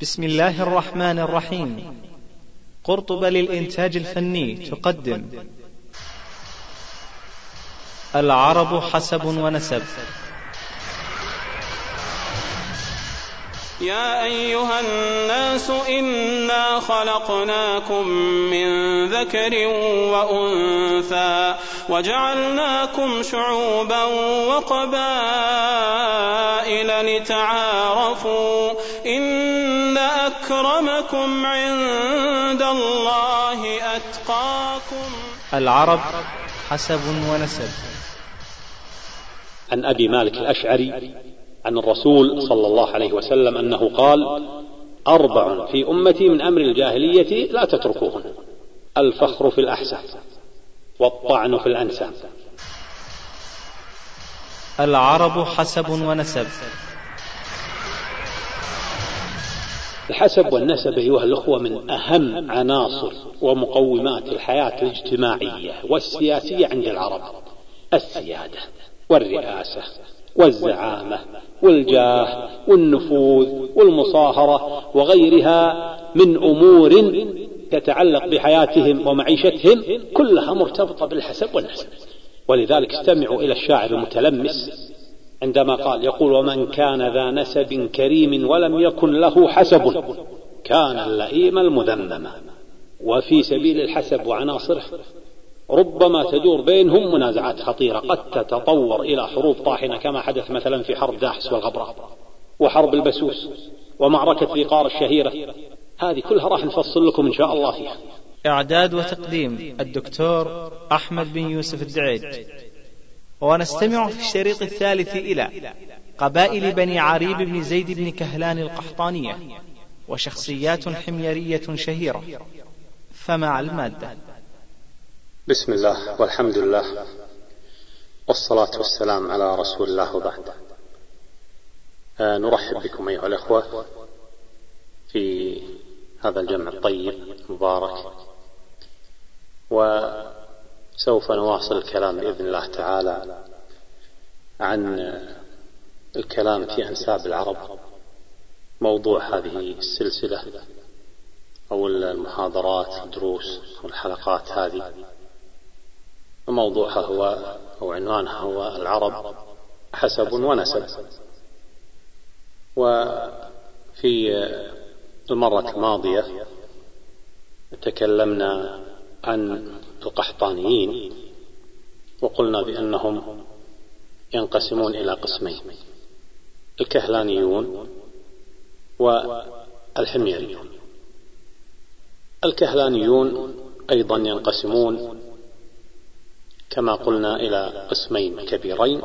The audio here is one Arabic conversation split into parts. بسم الله الرحمن الرحيم. قرطبة للإنتاج الفني تقدم العرب حسب ونسب. يا أيها الناس إنا خلقناكم من ذكر وأنثى وجعلناكم شعوبا وقبائل لتعارفوا إن أكرمكم عند الله أتقاكم. العرب حسب ونسب. عن أبي مالك الأشعري عن الرسول صلى الله عليه وسلم أنه قال: أربع في أمتي من أمر الجاهلية لا تتركوهن: الفخر في الأحساب، والطعن في الأنساب. العرب حسب ونسب. الحسب والنسب أيها الأخوة من أهم عناصر ومقومات الحياة الاجتماعية والسياسية عند العرب: السيادة والرئاسة والزعامة والجاه والنفوذ والمصاهرة وغيرها من أمور تتعلق بحياتهم ومعيشتهم، كلها مرتبطة بالحسب والنسب. ولذلك استمعوا إلى الشاعر المتلمس عندما قال، يقول: ومن كان ذا نسب كريم ولم يكن له حسب كان اللئيم المذمم. وفي سبيل الحسب وعناصره ربما تدور بينهم منازعات خطيرة قد تتطور إلى حروب طاحنة، كما حدث مثلا في حرب داحس والغبراء وحرب البسوس ومعركة ذيقار الشهيرة. هذه كلها راح نفصل لكم إن شاء الله فيها. إعداد وتقديم الدكتور أحمد بن يوسف الدعيج. ونستمع في الشريط الثالث إلى قبائل بني عريب بن زيد بن كهلان القحطانية وشخصيات حميرية شهيرة. فمع المادة. بسم الله والحمد لله والصلاة والسلام على رسول الله وبعد. نرحب بكم أيها الأخوة في هذا الجمع الطيب المبارك، وسوف نواصل الكلام بإذن الله تعالى عن الكلام في أنساب العرب. موضوع هذه السلسلة أو المحاضرات والدروس والحلقات هذه موضوعها هو أو عنوانها هو العرب حسب ونسب. وفي المرة الماضية تكلمنا عن القحطانيين وقلنا بأنهم ينقسمون إلى قسمين: الكهلانيون والحميريون. الكهلانيون أيضا ينقسمون كما قلنا إلى قسمين كبيرين: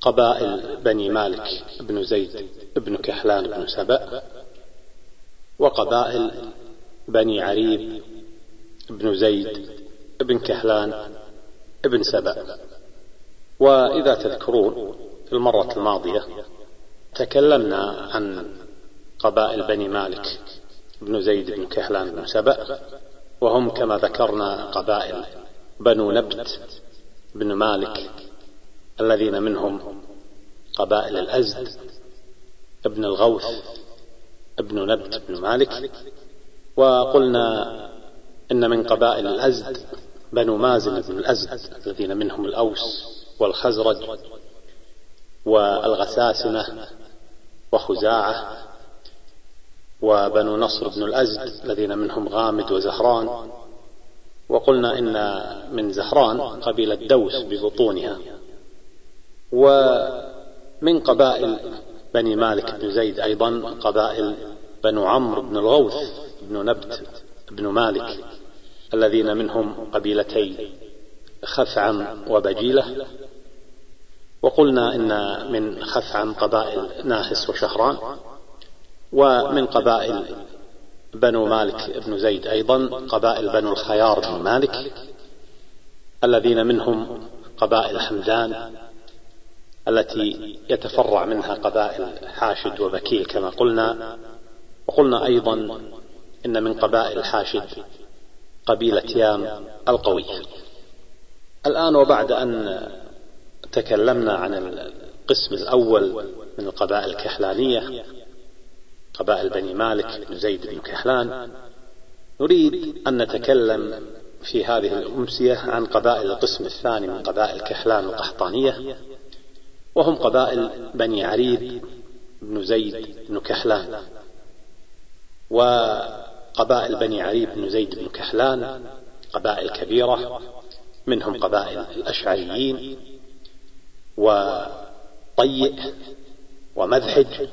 قبائل بني مالك بن زيد بن كهلان بن سبأ، وقبائل بني عريب بن زيد بن كهلان بن سبأ. وإذا تذكرون في المرة الماضية تكلمنا عن قبائل بني مالك بن زيد بن كهلان بن سبأ، وهم كما ذكرنا قبائل بنو نبت بن مالك الذين منهم قبائل الأزد ابن الغوث ابن نبت بن مالك. وقلنا إن من قبائل الأزد بنو مازن بن الأزد الذين منهم الأوس والخزرج والغساسنة وخزاعة، وبنو نصر بن الأزد الذين منهم غامد وزهران. وقلنا إن من زهران قبيلة دوس ببطونها. ومن قبائل بني مالك بن زيد أيضا قبائل بنو عمرو بن الغوث بن نبت بن مالك الذين منهم قبيلتي خفعم وبجيلة. وقلنا إن من خفعم قبائل ناهس وشهران. ومن قبائل بنو مالك بن زيد أيضا قبائل بنو الخيار بن مالك الذين منهم قبائل حمدان التي يتفرع منها قبائل حاشد وبكيل كما قلنا. وقلنا أيضا إن من قبائل حاشد قبيلة يام القوية. الآن وبعد أن تكلمنا عن القسم الأول من القبائل الكهلانية قبائل بني مالك بن زيد بن كحلان. نريد أن نتكلم في هذه الأمسية عن قبائل القسم الثاني من قبائل كحلان القحطانية، وهم قبائل بني عريب بن زيد بن كحلان. وقبائل بني عريب بن زيد بن كحلان قبائل كبيرة، منهم قبائل الأشعريين وطيئ ومذحج،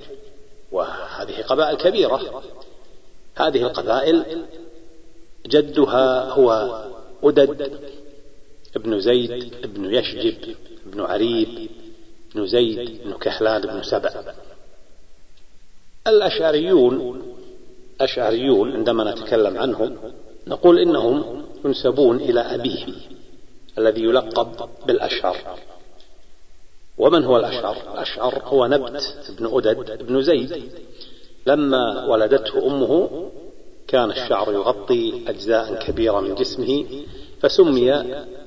وهذه قبائل كبيرة. هذه القبائل جدها هو أدد بن زيد بن يشجب بن عريب بن زيد بن كحلان بن سبأ. الأشعريون عندما نتكلم عنهم نقول إنهم ينسبون إلى أبيهم الذي يلقب بالأشعر. ومن هو الأشعر؟ الأشعر هو نبت بن أدد بن زيد. لما ولدته أمه كان الشعر يغطي أجزاء كبيرة من جسمه فسمي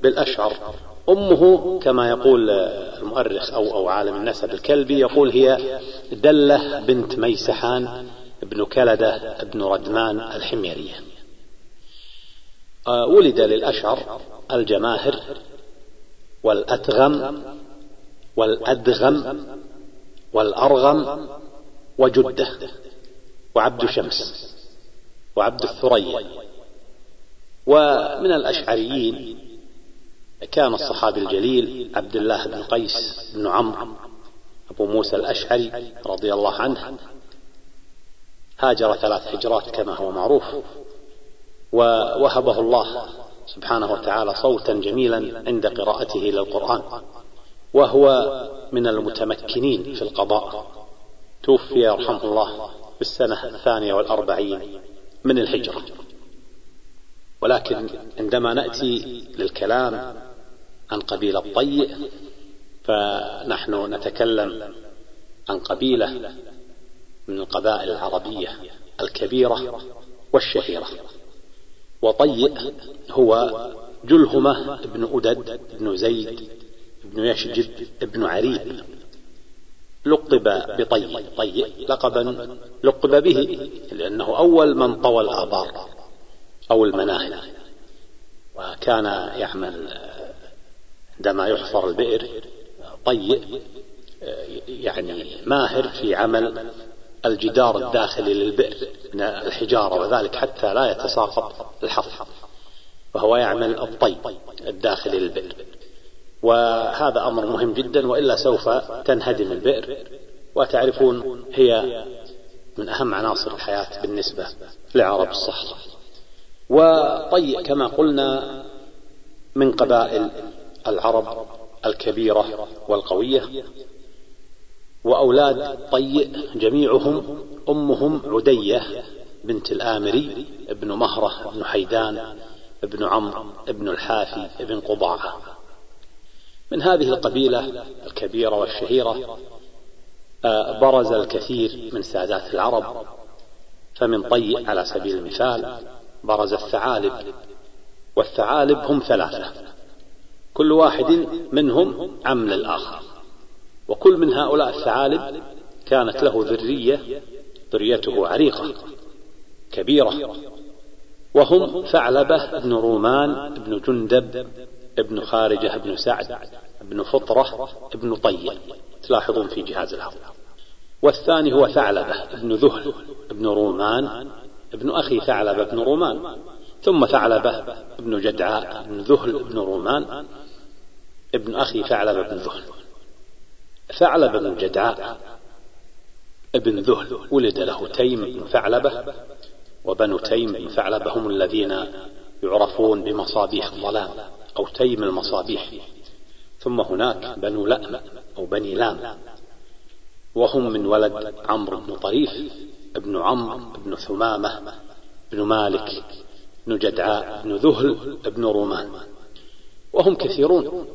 بالأشعر. أمه كما يقول المؤرخ أو عالم النسب الكلبي يقول هي دلة بنت ميسحان بن كلدة بن ردمان الحميرية. ولد للأشعر الجماهر والأتغم والأدغم والأرغم وجدة وعبد شمس وعبد الثريا. ومن الأشعريين كان الصحابي الجليل عبد الله بن قيس بن عمرو أبو موسى الأشعري رضي الله عنه. هاجر 3 هجرات كما هو معروف، ووهبه الله سبحانه وتعالى صوتا جميلا عند قراءته للقرآن، وهو من المتمكنين في القضاء. توفي رحمه الله في السنة 42 من الهجرة. ولكن عندما نأتي للكلام عن قبيلة طيئ فنحن نتكلم عن قبيلة من القبائل العربية الكبيرة والشهيرة. وطيئ هو جلهمة بن أدد بن زيد بن يشجب بن عريب، لقب بطيئ. طيئ لقبا لقب به لأنه أول من طوى الآبار أو المناهل، وكان يعمل عندما يحفر البئر. طيئ يعني ماهر في عمل الجدار الداخلي للبئر من الحجارة وذلك حتى لا يتساقط الحفر، وهو يعمل الطي الداخلي للبئر. وهذا أمر مهم جدا، وإلا سوف تنهدم البئر. وتعرفون هي من أهم عناصر الحياة بالنسبة لعرب الصحراء. وطيئ كما قلنا من قبائل العرب الكبيرة والقوية. وأولاد طيئ جميعهم أمهم عدية بنت الآمري ابن مهرة ابن حيدان ابن عمرو ابن الحافي ابن قضاعة. من هذه القبيلة الكبيرة والشهيرة برز الكثير من سادات العرب. فمن طيئ على سبيل المثال برز الثعالب، والثعالب هم 3، كل واحد منهم عم للآخر. وكل من هؤلاء الثعالب كانت له ذرية، ذريته عريقة كبيرة، وهم ثعلبة بن رومان بن جندب ابن خارجة ابن سعد ابن فطرة ابن طيب، تلاحظون في جهاز الهواء. والثاني هو ثعلبة ابن ذهل ابن رومان ابن أخي ثعلبة ابن رومان، ثم ثعلبة ابن جدعاء ابن ذهل ابن رومان ابن أخي ثعلبة ابن ذهل. ثعلبة بن جدعاء ابن ذهل ولد له تيم بن ثعلبة، وبنو تيم بن ثعلبة هم الذين يعرفون بمصابيح الظلام أو تيم المصابيح. ثم هناك بنو لأم أو بني لام، وهم من ولد عمرو بن طريف ابن عمرو ابن ثمامة ابن مالك ابن جدعاء ابن ذهل ابن رومان. وهم كثيرون،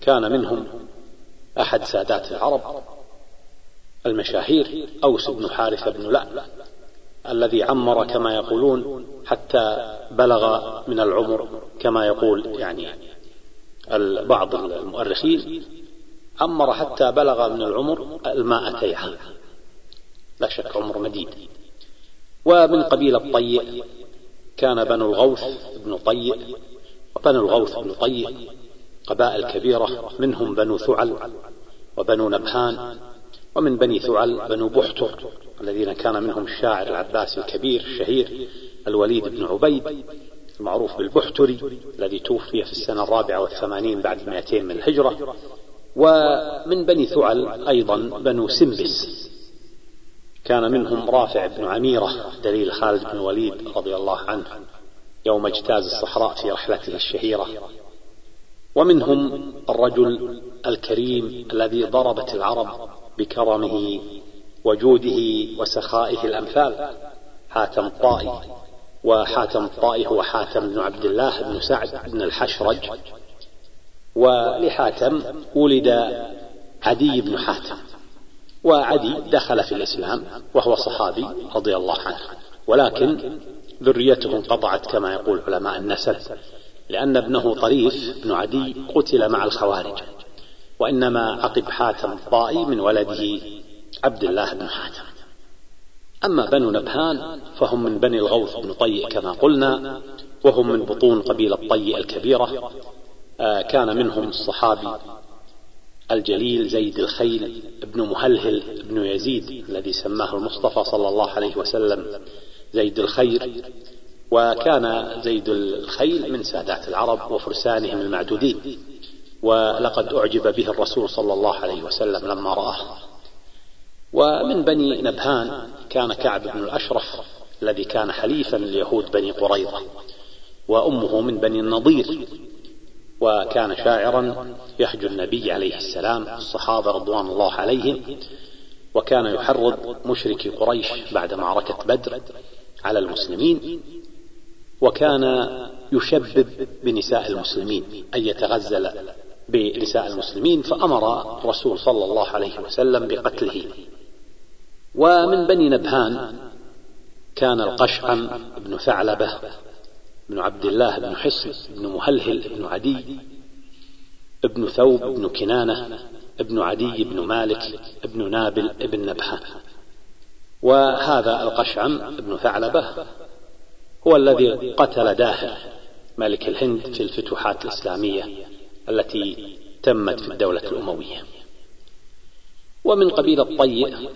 كان منهم أحد سادات العرب المشاهير أوس بن حارثة بن لأم الذي عمر كما يقولون حتى بلغ من العمر كما يقول يعني بعض المؤرخين، عمر حتى بلغ من العمر 200 عام. لا شك عمر مديد. ومن قبيلة طيء كان بنو الغوث بن طيء وبنو الغوث بن طيء، قبائل كبيرة، منهم بنو ثعل وبنو نبهان، ومن بني ثعل بنو بحتر الذين كان منهم الشاعر العباسي الكبير الشهير الوليد بن عبيد المعروف بالبحتري الذي توفي في السنة 84 بعد 200 من الهجرة. ومن بني ثعل أيضا بنو سمبس كان منهم رافع بن عميرة دليل خالد بن الوليد رضي الله عنه يوم اجتاز الصحراء في رحلته الشهيرة، ومنهم الرجل الكريم الذي ضربت العرب بكرمه وجوده وسخائه الأمثال، حاتم الطائي. وحاتم الطائي هو حاتم بن عبد الله بن سعد بن الحشرج، ولحاتم ولد عدي بن حاتم، وعدي دخل في الإسلام وهو صحابي رضي الله عنه، ولكن ذريته انقطعت كما يقول علماء النسب، لأن ابنه طريف بن عدي قتل مع الخوارج، وإنما عقب حاتم الطائي من ولده عبد الله بن حاتم. أما بنو نبهان فهم من بني الغوث بن طيء كما قلنا، وهم من بطون قبيلة طيء الكبيرة، كان منهم الصحابي الجليل زيد الخيل بن مهلهل بن يزيد الذي سماه المصطفى صلى الله عليه وسلم زيد الخير، وكان زيد الخيل من سادات العرب وفرسانهم المعدودين، ولقد أعجب به الرسول صلى الله عليه وسلم لما رآه. ومن بني نبهان كان كعب بن الأشرف الذي كان حليفا ليهود بني قريظة، وأمه من بني النضير، وكان شاعرا يحج النبي عليه السلام الصحابة رضوان الله عليهم، وكان يحرض مشركي قريش بعد معركة بدر على المسلمين، وكان يشبب بنساء المسلمين أن يتغزل بنساء المسلمين، فأمر الرسول صلى الله عليه وسلم بقتله. ومن بني نبهان كان القشعم بن ثعلبة بن عبد الله بن حصن بن مهلهل بن عدي بن ثوب بن كنانة بن عدي بن مالك بن نابل بن نبهان. وهذا القشعم بن ثعلبة هو الذي قتل داهر ملك الهند في الفتوحات الإسلامية التي تمت في الدولة الأموية. ومن قبيلة طيء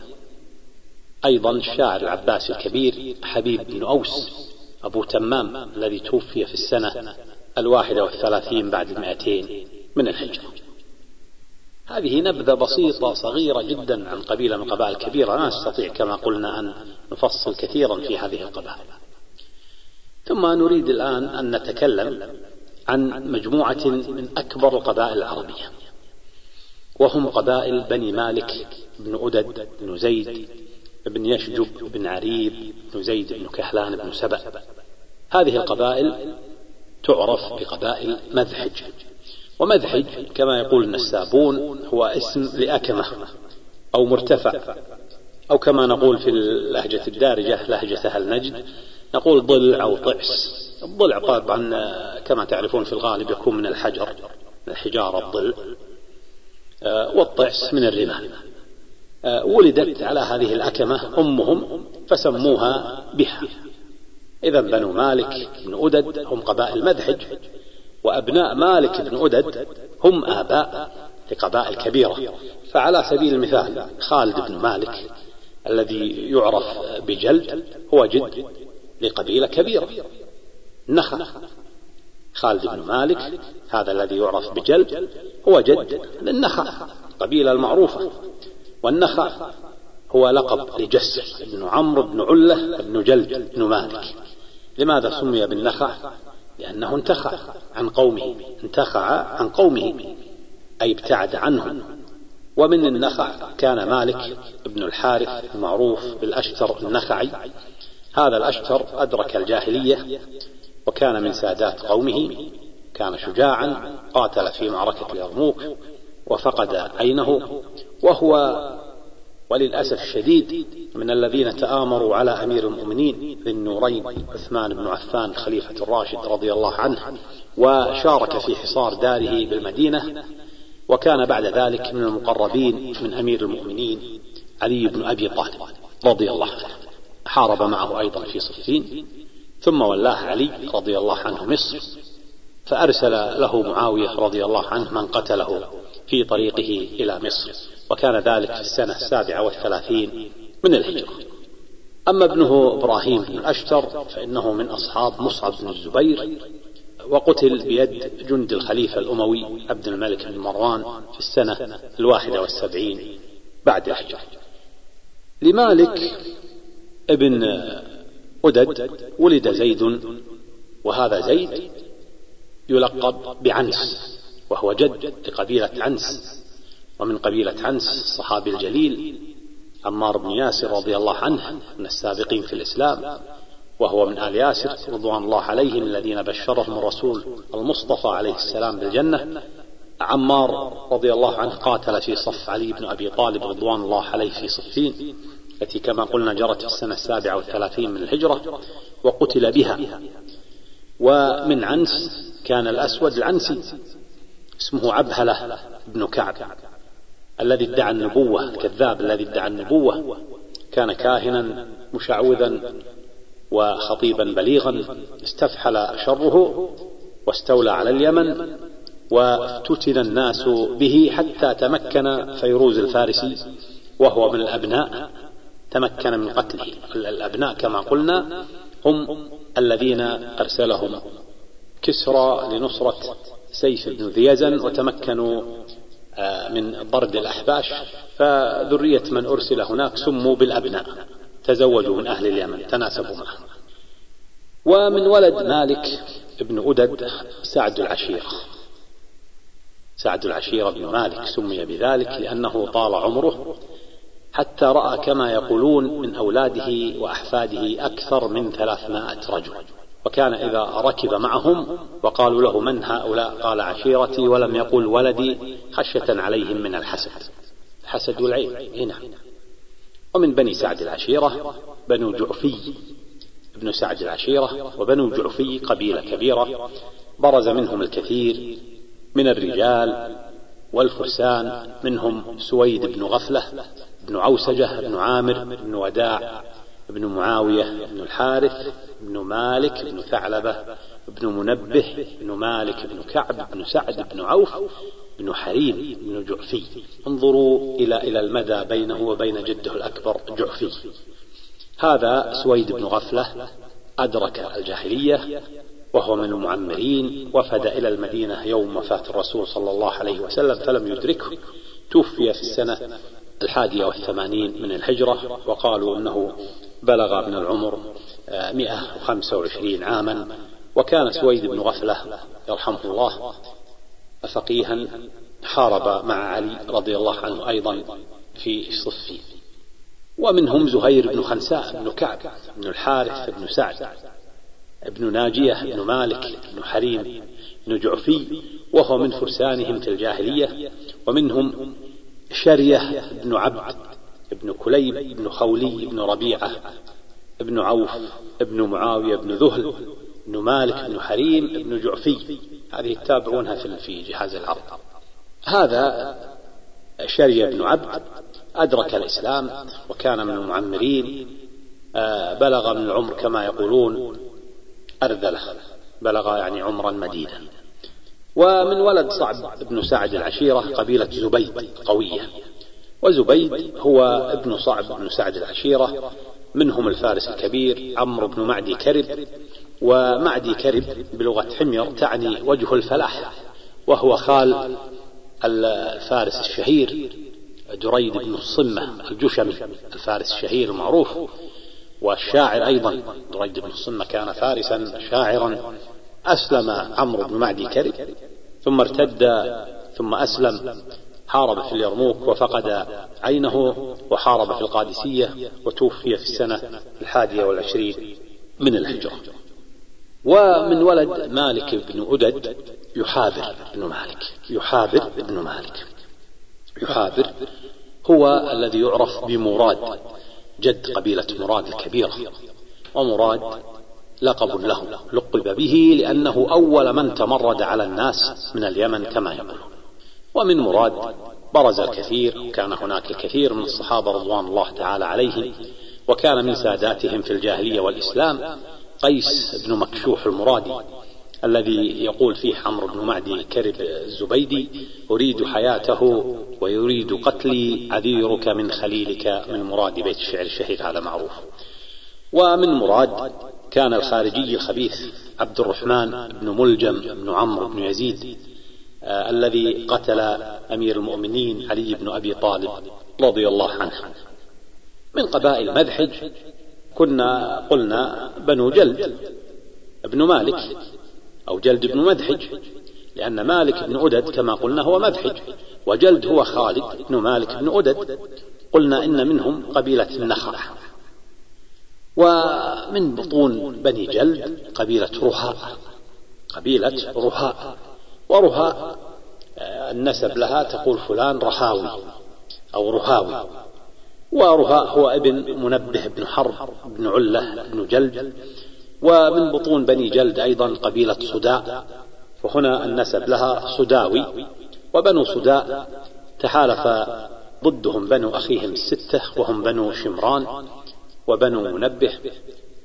أيضا الشاعر العباسي الكبير حبيب بن أوس أبو تمام الذي توفي في السنة 31 بعد 200 من الهجرة. هذه نبذة بسيطة صغيرة جدا عن قبيلة من قبائل كبيرة، لا نستطيع كما قلنا أن نفصل كثيرا في هذه القبائل. ثم نريد الآن أن نتكلم عن مجموعة من أكبر القبائل العربية، وهم قبائل بني مالك بن أدد بن زيد بن يشجب بن عريب بن زيد بن كهلان بن سبأ. هذه القبائل تعرف بقبائل مذحج، ومذحج كما يقول النسابون هو اسم لأكمة أو مرتفع، أو كما نقول في اللهجة الدارجة لهجة أهل نجد نقول ضلع أو طعس. الضلع طبعا كما تعرفون في الغالب يكون من الحجر من الحجارة الضلع، والطعس من الرمال. ولدت على هذه الأكمة أمهم فسموها بها. إذا بنو مالك بن أدد هم قبائل مذحج، وأبناء مالك بن أدد هم آباء لقبائل كبيرة. فعلى سبيل المثال خالد بن مالك الذي يعرف بجلد هو جد لقبيلة كبيرة نخع. خالد بن مالك هذا الذي يعرف بجلد هو جد للنخع قبيلة المعروفة، والنخع هو لقب لجسر بن عمرو بن علة بن جلد بن مالك. لماذا سمي بالنخع؟ لأنه انتخع عن قومه، أي ابتعد عنهم. ومن النخع كان مالك بن الحارث المعروف بالأشتر النخعي. هذا الأشتر أدرك الجاهلية وكان من سادات قومه، كان شجاعا، قاتل في معركة اليرموك وفقد عينه، وهو وللأسف الشديد من الذين تآمروا على أمير المؤمنين ذي النورين عثمان بن عفان خليفة الراشد رضي الله عنه، وشارك في حصار داره بالمدينة، وكان بعد ذلك من المقربين من أمير المؤمنين علي بن أبي طالب رضي الله عنه حارب معه أيضا في صفين، ثم ولاه علي رضي الله عنه مصر، فأرسل له معاوية رضي الله عنه من قتله في طريقه إلى مصر، وكان ذلك في السنة 37 من الهجرة. أما ابنه إبراهيم بن الأشتر فإنه من أصحاب مصعب بن الزبير، وقتل بيد جند الخليفة الأموي عبد الملك بن مروان في السنة 71 بعد الهجرة. لمالك ابن أدد ولد زيد، وهذا زيد يلقب بعنس، وهو جد لقبيلة عنس، ومن قبيلة عنس الصحابي الجليل عمار بن ياسر رضي الله عنه من السابقين في الإسلام، وهو من آل ياسر رضوان الله عليهم الذين بشرهم الرسول المصطفى عليه السلام بالجنة. عمار رضي الله عنه قاتل في صف علي بن أبي طالب رضوان الله عليه في صفين التي كما قلنا جرت في السنة 37 من الهجرة، وقتل بها. ومن عنس كان الأسود العنسي اسمه عبهلة بن كعب الذي ادعى النبوة، الكذاب الذي ادعى النبوة، كان كاهنا مشعوذا وخطيبا بليغا، استفحل شره واستولى على اليمن، وافتتن الناس به حتى تمكن فيروز الفارسي وهو من الأبناء، تمكن من قتله. الأبناء كما قلنا هم الذين أرسلهم كسرى لنصرة سيف بن ذيزن، وتمكنوا من طرد الأحباش، فذرية من أرسل هناك سموا بالأبناء، تزوجوا من أهل اليمن، تناسبوا معه. ومن ولد مالك ابن أدد سعد العشيرة، سعد العشيرة بن مالك سمي بذلك لأنه طال عمره حتى رأى كما يقولون من أولاده وأحفاده أكثر من 300 رجل، وكان إذا ركب معهم وقالوا له من هؤلاء قال عشيرتي، ولم يقل ولدي خشية عليهم من الحسد، حسد العين هنا. ومن بني سعد العشيرة بنو جعفي ابن سعد العشيرة، وبنو جعفي قبيلة كبيرة برز منهم الكثير من الرجال والفرسان، منهم سويد بن غفلة بن عوسجة بن عامر بن وداع بن معاوية بن الحارث بن مالك بن ثعلبة بن منبه بن مالك بن كعب بن سعد بن عوف بن حريم بن جعفي. انظروا إلى المدى بينه وبين جده الأكبر جعفي. هذا سويد بن غفلة أدرك الجاهلية وهو من المعمرين، وفد إلى المدينة يوم وفاة الرسول صلى الله عليه وسلم فلم يدركه، توفي في السنة 81 من الهجرة، وقالوا أنه بلغ من العمر 125 عاما. وكان سويد بن غفلة يرحمه الله فقيها، حارب مع علي رضي الله عنه أيضا في صفين. ومنهم زهير بن خنساء بن كعب بن الحارث بن سعد بن ناجية بن مالك بن حريم بن جعفي، وهو من فرسانهم في الجاهلية. ومنهم شرية بن عبد بن كليب بن خولي بن ربيعة بن عوف بن معاوية بن ذهل بن مالك بن حريم بن جعفي، هذه تتابعونها في جهاز العرض. هذا شرية بن عبد أدرك الإسلام وكان من المعمرين، بلغ من العمر كما يقولون أرذلة، بلغ يعني عمرا مديدا. ومن ولد صعب ابن سعد العشيرة قبيلة زبيد قوية، وزبيد هو ابن صعب ابن سعد العشيرة. منهم الفارس الكبير عمرو بن معدي كرب، ومعدي كرب بلغة حمير تعني وجه الفلاح، وهو خال الفارس الشهير دريد بن الصمة الجشمي، الفارس الشهير المعروف والشاعر أيضا. دريد بن الصمة كان فارسا شاعرا. أسلم عمرو بن معدي كرب ثم ارتد ثم أسلم، حارب في اليرموك وفقد عينه، وحارب في القادسية، وتوفي في السنة 21 من الهجرة. ومن ولد مالك بن أدد يحابر بن مالك، يحابر بن مالك. يحابر هو الذي يعرف بمراد، جد قبيلة مراد الكبيرة، ومراد لقب له لقب به لأنه أول من تمرد على الناس من اليمن كما يقولون. ومن مراد برز الكثير، كان هناك الكثير من الصحابة رضوان الله تعالى عليهم، وكان من ساداتهم في الجاهلية والإسلام قيس بن مكشوح المرادي الذي يقول فيه عمرو بن معدي كرب الزبيدي: أريد حياته ويريد قتلي، عذيرك من خليلك، من مراد، بيت الشعر الشهير هذا معروف. ومن مراد كان الخارجي الخبيث عبد الرحمن بن ملجم بن عمرو بن يزيد الذي قتل أمير المؤمنين علي بن أبي طالب رضي الله عنه. من قبائل مذحج كنا قلنا بنو جلد بن مالك أو جلد بن مذحج، لأن مالك بن أدد كما قلنا هو مذحج، وجلد هو خالد بن مالك بن أدد. قلنا إن منهم قبيلة النخعة، ومن بطون بني جلد قبيلة رهاء، قبيلة رهاء. ورهاء النسب لها تقول فلان رهاوي أو رهاوي، ورهاء هو ابن منبه بن حرب بن علة بن جلد. ومن بطون بني جلد أيضا قبيلة صداء، وهنا النسب لها صداوي. وبنو صداء تحالف ضدهم بنو أخيهم الستة، وهم بنو شمران وبنو منبه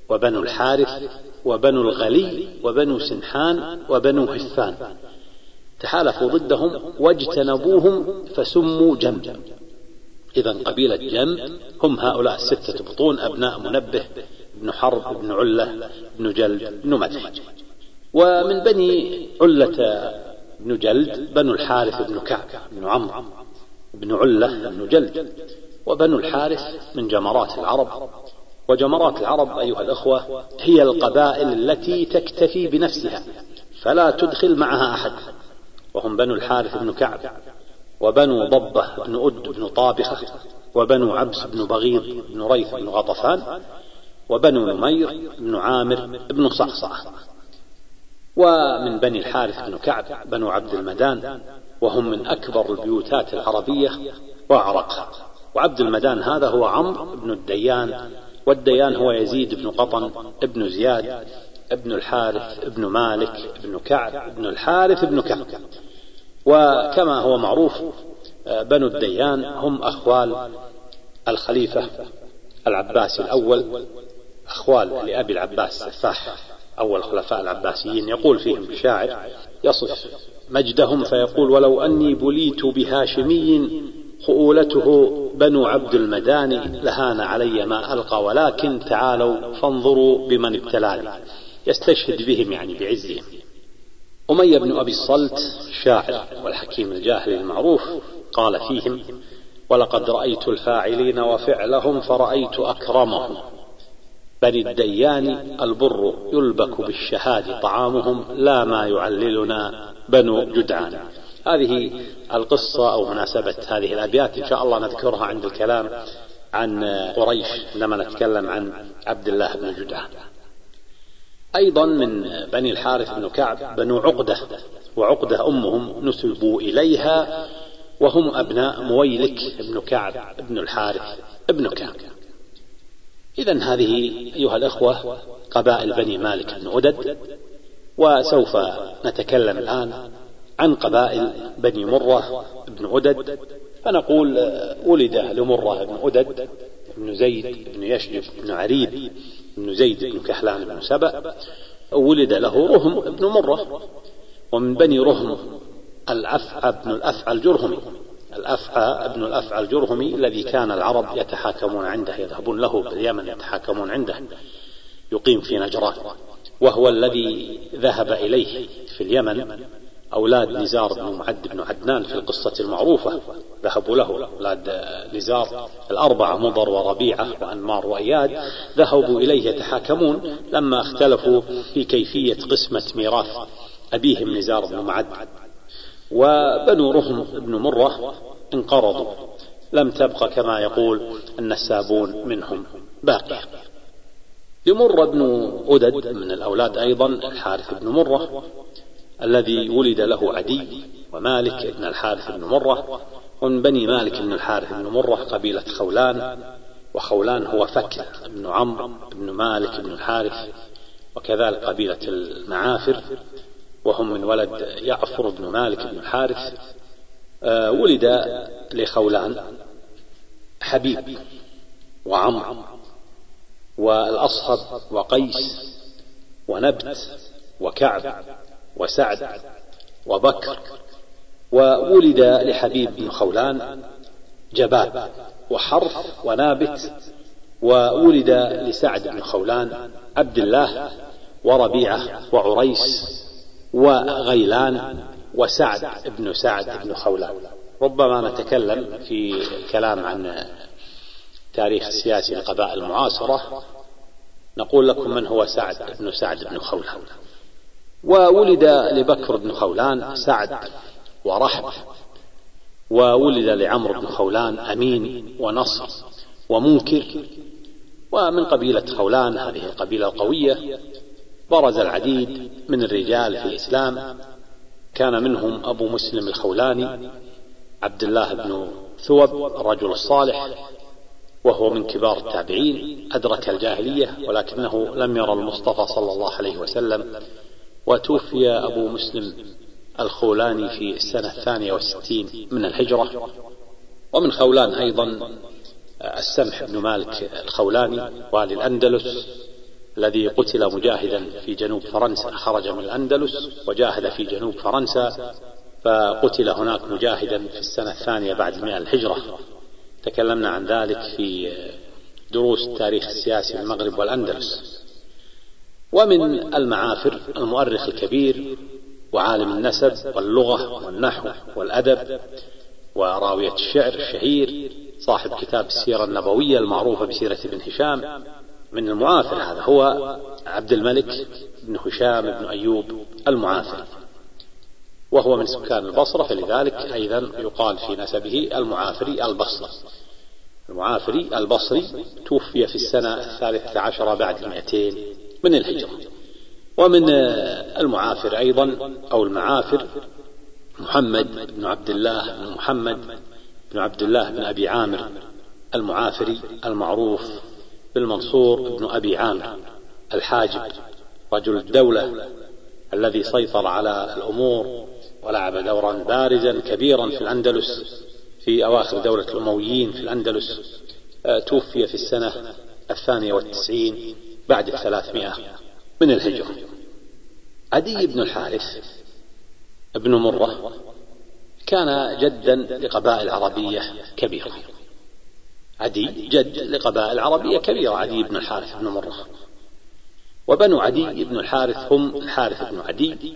وبنو الحارث وبنو الغلي وبنو سنحان وبنو هفان، تحالفوا ضدهم واجتنبوهم فسموا جم. إذن قبيلة جم هم هؤلاء الستة بطون أبناء منبه بن حرب بن علة بن جلد بن مدحج. ومن بني علة بن جلد بنو الحارث بن كعب بن عمرو بن علة بن جلد. وبنو الحارث من جمرات العرب، وجمرات العرب أيها الأخوة هي القبائل التي تكتفي بنفسها فلا تدخل معها أحد، وهم بنو الحارث بن كعب وبنو ضبة بن أد بن طابخة وبنو عبس بن بغيض بن ريث بن غطفان وبنو نمير بن عامر بن صعصعة. ومن بني الحارث بن كعب بنو عبد المدان، وهم من أكبر البيوتات العربية وأعرقها. وعبد المدان هذا هو عمرو بن الديان، والديان هو يزيد بن قطن بن زياد ابن الحارث ابن مالك ابن كعب ابن الحارث ابن كعب. وكما هو معروف بنو الديان هم أخوال الخليفة العباسي الأول، أخوال لأبي العباس السفاح أول خلفاء العباسيين. يقول فيهم الشاعر يصف مجدهم فيقول: ولو أني بليت بهاشمي خؤولته بنو عبد المدان، لهان علي ما ألقى، ولكن تعالوا فانظروا بمن ابتلاني. يستشهد بهم يعني بعزهم. أمية بن أبي الصلت الشاعر والحكيم الجاهلي المعروف قال فيهم: ولقد رأيت الفاعلين وفعلهم فرأيت أكرمهم، بني الديان البر يلبك بالشهاد طعامهم، لا ما يعللنا بنو جدعان. هذه القصة أو مناسبة هذه الأبيات إن شاء الله نذكرها عند الكلام عن قريش لما نتكلم عن عبد الله بن جدعان. أيضا من بني الحارث بن كعب بنو عقدة، وعقدة أمهم نسبوا إليها، وهم أبناء مويلك بن كعب بن الحارث بن كعب. إذن هذه أيها الأخوة قبائل بني مالك بن عدد. وسوف نتكلم الآن عن قبائل بني مرة بن عدد. فنقول ولد لمرة بن عدد بن زيد بن يشجب بن عريب بن زيد بن كحلان بن سبأ، ولد له رهم بن مرة. ومن بني رهم الأفعى بن الأفعى الجرهمي، الأفعى بن الأفعى الجرهمي الذي كان العرب يتحاكمون عنده، يذهبون له باليمن يتحاكمون عنده، يقيم في نجران، وهو الذي ذهب إليه في اليمن أولاد نزار بن معد بن عدنان في القصة المعروفة. ذهبوا له أولاد نزار الأربعة، مضر وربيعة وأنمار وأياد، ذهبوا إليه يتحاكمون لما اختلفوا في كيفية قسمة ميراث أبيهم نزار بن معد. وبنو رهم بن مرة انقرضوا، لم تبقى كما يقول النسابون منهم باقي. لمر بن عدد من الأولاد أيضا الحارث بن مرة الذي ولد له عدي ومالك بن الحارث بن مرة. ومن بني مالك بن الحارث بن مرة قبيلة خولان، وخولان هو فكر بن عمرو بن مالك بن الحارث، وكذلك قبيلة المعافر، وهم من ولد يعفر بن مالك بن الحارث. ولد لخولان حبيب وعمرو والأصهر وقيس ونبت وكعب وسعد وبكر. وولد لحبيب بن خولان جباب وحرف ونابت، وولد لسعد بن خولان عبد الله وربيعة وعريس وغيلان وسعد بن خولان. ربما نتكلم في الكلام عن تاريخ السياسي للقبائل المعاصرة نقول لكم من هو سعد بن خولان. وولد لبكر بن خولان سعد ورحب، وولد لعمرو بن خولان أمين ونصر ومنكر. ومن قبيلة خولان، هذه القبيلة القوية، برز العديد من الرجال في الإسلام، كان منهم أبو مسلم الخولاني عبد الله بن ثوب الرجل الصالح، وهو من كبار التابعين، أدرك الجاهلية ولكنه لم يرى المصطفى صلى الله عليه وسلم. وتوفي أبو مسلم الخولاني في السنة 62 من الهجرة. ومن خولان أيضا السمح بن مالك الخولاني والي الأندلس الذي قتل مجاهدا في جنوب فرنسا، خرج من الأندلس وجاهد في جنوب فرنسا فقتل هناك مجاهدا في السنة 2 بعد 100 الهجرة. تكلمنا عن ذلك في دروس التاريخ السياسي المغرب والأندلس. ومن المعافر المؤرخ الكبير وعالم النسب واللغة والنحو والأدب وراوية الشعر الشهير صاحب كتاب السيرة النبوية المعروفة بسيرة ابن هشام، من المعافر هذا هو عبد الملك بن هشام بن أيوب المعافر، وهو من سكان البصرة، فلذلك أيضا يقال في نسبه المعافري البصري. المعافري البصري توفي في السنة 13 بعد 200 من الهجرة. ومن المعافر أيضا أو المعافر محمد بن عبد الله بن محمد بن عبد الله بن أبي عامر المعافري المعروف بالمنصور بن أبي عامر الحاجب، رجل الدولة الذي سيطر على الأمور ولعب دورا بارزا كبيرا في الأندلس في أواخر دولة الأمويين في الأندلس. توفي في السنة 92 بعد 300 من الهجرة. عدي بن الحارث ابن مرة كان جدا لقبائل عربية كبيرة. عدي جد لقبائل عربية كبيرة، عدي بن الحارث بن مرة. وبنو عدي بن الحارث هم الحارث بن عدي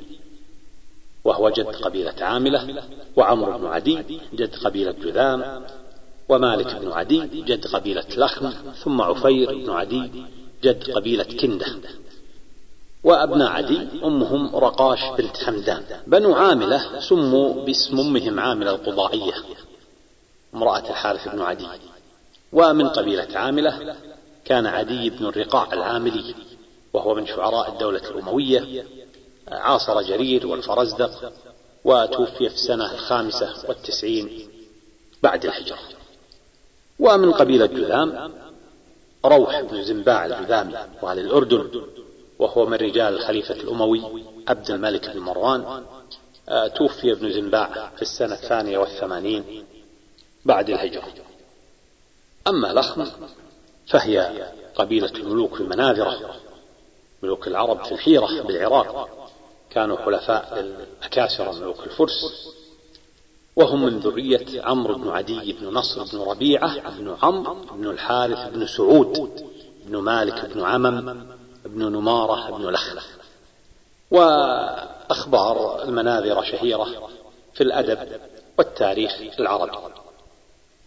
وهو جد قبيلة عاملة، وعمر بن عدي جد قبيلة جذام، ومالك بن عدي جد قبيلة لخم، ثم عفير بن عدي جد قبيلة كندة. وأبناء عدي أمهم رقاش بنت حمدان. بنو عاملة سموا باسم أمهم عاملة القضائية امرأة الحارث بن عدي. ومن قبيلة عاملة كان عدي بن الرقاع العاملي، وهو من شعراء الدولة الأموية، عاصر جرير والفرزدق، وتوفي في السنة 95 بعد الهجرة. ومن قبيلة جذام روح بن زنباع الجذامي وعلى الأردن، وهو من رجال الخليفة الأموي عبد الملك بن مروان. توفي ابن زنباع في السنة 82 بعد الهجرة. أما لخم فهي قبيلة الملوك المناذرة، ملوك العرب في الحيرة بالعراق، كانوا حلفاء الأكاسر ملوك الفرس، وهم من ذرية عمرو بن عدي بن نصر بن ربيعة بن عمرو بن الحارث بن سعود بن مالك بن عمم بن نمارة بن لخلخ. وأخبار المناذرة شهيرة في الأدب والتاريخ العربي.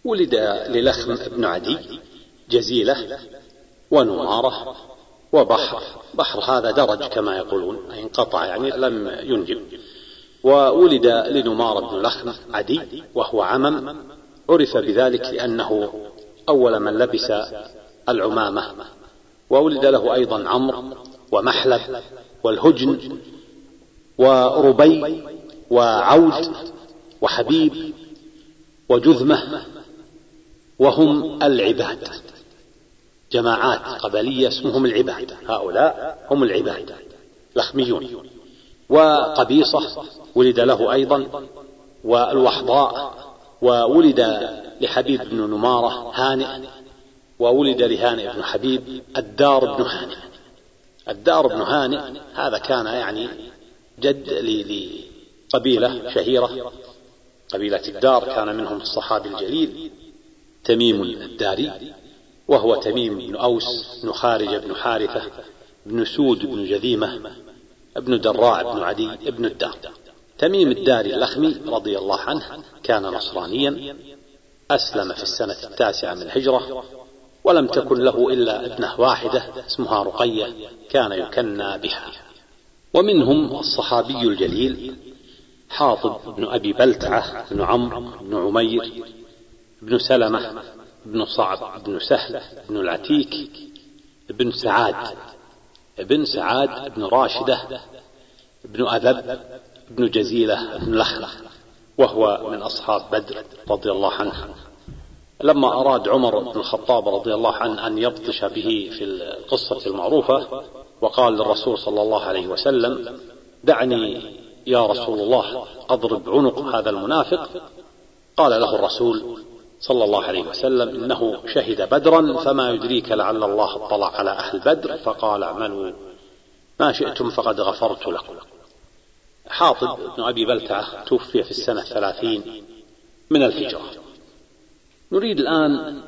ولد للخم بن عدي جزيلة ونمارة وبحر، بحر هذا درج كما يقولون، انقطع يعني لم ينجب. وولد لنمار بن لخم عدي وهو عمم، عرف بذلك لأنه أول من لبس العمامة. وولد له أيضا عمرو ومحلب والهجن وربي وعود وحبيب وجذمة، وهم العباد، جماعات قبلية اسمهم العباد، هؤلاء هم العباد لخميون. وقبيصة ولد له أيضا، والوحضاء. وولد لحبيب بن نمارة هانئ وولد لهانئ بن حبيب الدار بن هانئ. الدار بن هانئ هذا كان يعني جد لقبيلة شهيرة، قبيلة الدار، كان منهم الصحابي الجليل تميم الداري، وهو تميم بن أوس بن خارجة بن حارثة بن سود بن جذيمة بن دراع بن عدي بن الدار. تميم الداري اللخمي رضي الله عنه كان نصرانيا، أسلم في السنة 9 من الهجرة، ولم تكن له إلا ابنة واحدة اسمها رقية كان يكنى بها. ومنهم الصحابي الجليل حاطب بن أبي بلتعة بن عمرو بن عمير بن سلمة بن صعب بن سهل بن العتيك بن سعاد بن سعاد بن راشدة بن أذب بن جزيلة بن لخلخ، وهو من أصحاب بدر رضي الله عنه. لما أراد عمر بن الخطاب رضي الله عنه أن يبطش به في القصة المعروفة، وقال للرسول صلى الله عليه وسلم: دعني يا رسول الله أضرب عنق هذا المنافق. قال له الرسول صلى الله عليه وسلم: إنه شهد بدرا فما يدريك لعل الله اطلع على أهل بدر فقال: اعملوا ما شئتم فقد غفرت لكم. حاطب بن أبي بلتعة توفي في السنة 30 من الهجرة. نريد الآن